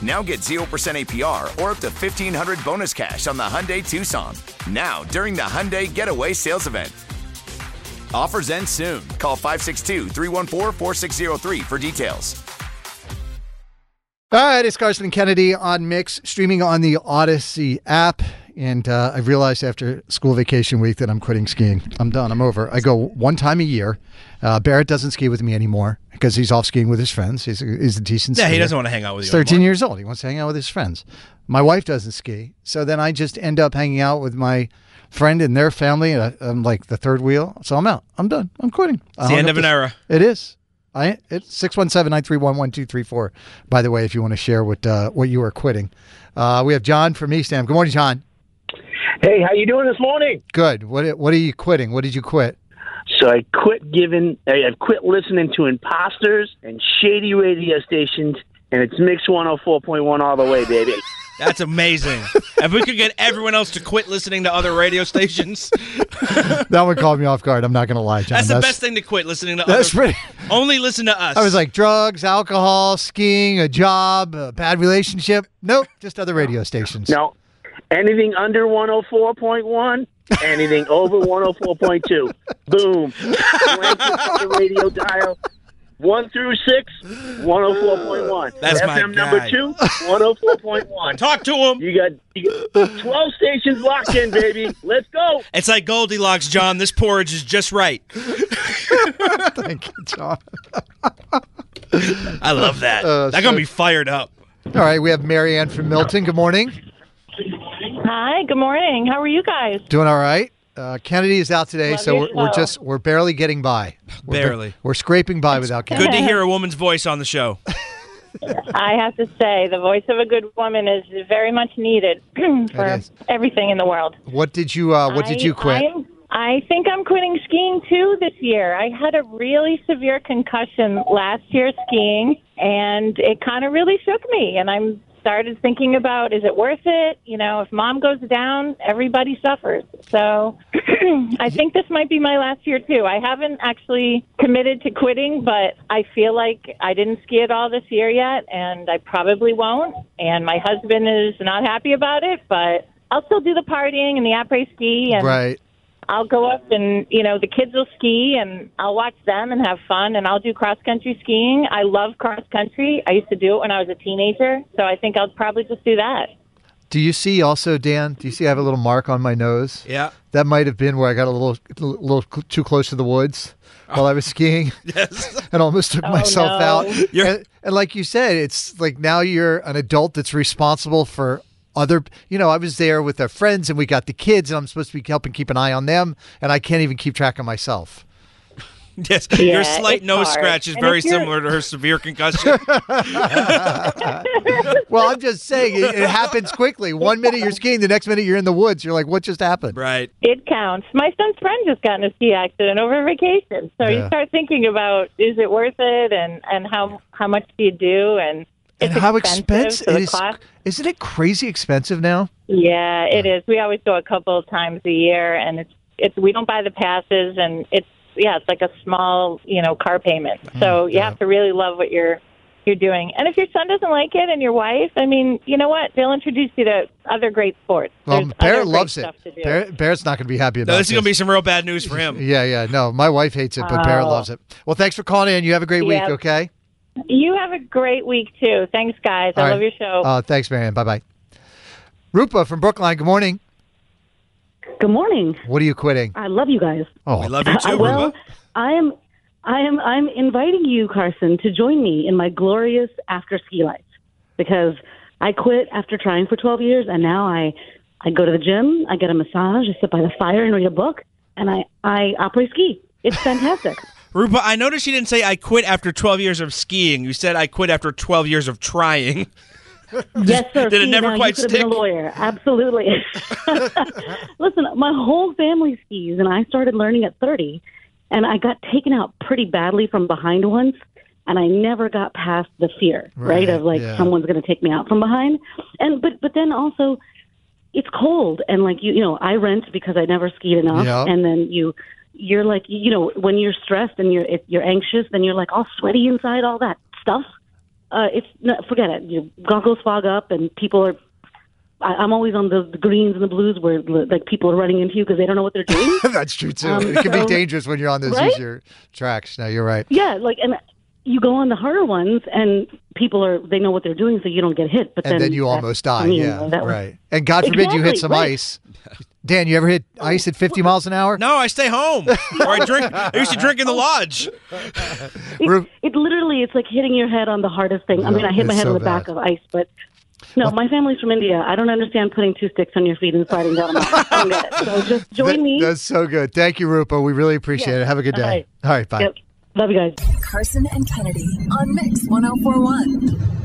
Now get 0% APR or up to $1,500 bonus cash on the Hyundai Tucson. Now, during the Hyundai Getaway Sales Event. Offers end soon. Call 562-314-4603 for details. All right, it's Carson Kennedy on Mix, streaming on the Odyssey app. And I've realized after school vacation week that I'm quitting skiing. I'm done. I'm over. I go one time a year. Barrett doesn't ski with me anymore because he's off skiing with his friends. He's a decent skier. Yeah, he doesn't want to hang out with you. He's 13 years old. He wants to hang out with his friends. My wife doesn't ski. So then I just end up hanging out with my friend and their family. And I'm like the third wheel. So I'm out. I'm done. I'm quitting. It's the end of an era. It is. It's 617-931-1234, by the way, if you want to share what you are quitting. We have John from Eastham. Good morning, John. Hey, how you doing this morning? Good. What are you quitting? What did you quit? So I quit I've quit listening to imposters and shady radio stations, and it's Mix 104.1 all the way, baby. That's amazing. If we could get everyone else to quit listening to other radio stations. That one caught me off guard. I'm not going to lie, John. That's the best thing to quit, listening to others. Only listen to us. I was like, drugs, alcohol, skiing, a job, a bad relationship. Nope, just other radio stations. No. Anything under 104.1, anything over 104.2. Boom. The radio dial. 1 through 6, 104.1. That's FM my guy. Number 2, 104.1. Talk to him. You got 12 stations locked in, baby. Let's go. It's like Goldilocks, John. This porridge is just right. Thank you, John. I love that. They're going to be fired up. All right, we have Marianne from Milton. Good morning. Hi, good morning. How are you guys? Doing all right. Kennedy is out today, so we're barely getting by. We're scraping by without Kennedy. Good to hear a woman's voice on the show. I have to say, the voice of a good woman is very much needed for everything in the world. What did you quit? I think I'm quitting skiing too this year. I had a really severe concussion last year skiing, and it kind of really shook me, and I'm started thinking about, is it worth it? You know, if mom goes down, everybody suffers. So I think this might be my last year, too. I haven't actually committed to quitting, but I feel like I didn't ski at all this year yet, and I probably won't. And my husband is not happy about it, but I'll still do the partying and the après-ski. And right. I'll go up and, you know, the kids will ski and I'll watch them and have fun, and I'll do cross-country skiing. I love cross-country. I used to do it when I was a teenager, so I think I'll probably just do that. Do you see also, Dan, I have a little mark on my nose? Yeah. That might have been where I got a little too close to the woods while I was skiing. Yes. And almost took myself out. And like you said, it's like now you're an adult that's responsible for I was there with our friends and we got the kids, and I'm supposed to be helping keep an eye on them, and I can't even keep track of myself. Yes, yeah, your slight nose scratch is very similar to her severe concussion. Well, I'm just saying it happens quickly. 1 minute you're skiing, the next minute you're in the woods. You're like, what just happened? Right. It counts. My son's friend just got in a ski accident over vacation, so you start thinking about, is it worth it, and how much do you do, and how expensive it is. Isn't it crazy expensive now? Yeah, it is. We always go a couple of times a year, and it's we don't buy the passes, and it's like a small, car payment. So you have to really love what you're you're doing. And if your son doesn't like it and your wife, I mean, you know what? They'll introduce you to other great sports. Well, Bear loves it. Bear's not going to be happy about it. No, this is going to be some real bad news for him. Yeah. No, my wife hates it, but Bear loves it. Well, thanks for calling in. You have a great week, okay? You have a great week, too. Thanks, guys. I love your show. Thanks, Marianne. Bye-bye. Rupa from Brookline, good morning. Good morning. What are you quitting? I love you guys. Oh, I love you too, Rupa. Well, I'm inviting you, Carson, to join me in my glorious after ski life, because I quit after trying for 12 years, and now I go to the gym, I get a massage, I sit by the fire and read a book, and I après ski. It's fantastic. Rupa, I noticed you didn't say I quit after 12 years of skiing. You said I quit after 12 years of trying. Yes, sir. Did it never quite stick? Been a lawyer. Absolutely. Listen, my whole family skis, and I started learning at 30, and I got taken out pretty badly from behind once, and I never got past the fear, right? Of like someone's going to take me out from behind. And but then also, it's cold, and like you know, I rent because I never skied enough, and then you're like, you know, when you're stressed and you're anxious, then you're like all sweaty inside, all that stuff. Forget it. Your goggles fog up, and people are. I'm always on the greens and the blues where like people are running into you because they don't know what they're doing. That's true too. It can be dangerous when you're on those easier tracks. No, you're right. Yeah, like and you go on the harder ones, and people they know what they're doing, so you don't get hit. But then you almost die. And God forbid you hit some ice. Dan, you ever hit ice at 50 miles an hour? No, I stay home. Or I drink. I used to drink in the lodge. It literally, it's like hitting your head on the hardest thing. No, I mean, I hit my head on the back of ice, but no, my family's from India. I don't understand putting two sticks on your feet and sliding down them. I don't get it. So just join me. That's so good. Thank you, Rupa. We really appreciate it. Have a good day. All right, bye. Yep. Love you guys. Carson and Kennedy on Mix 104.1.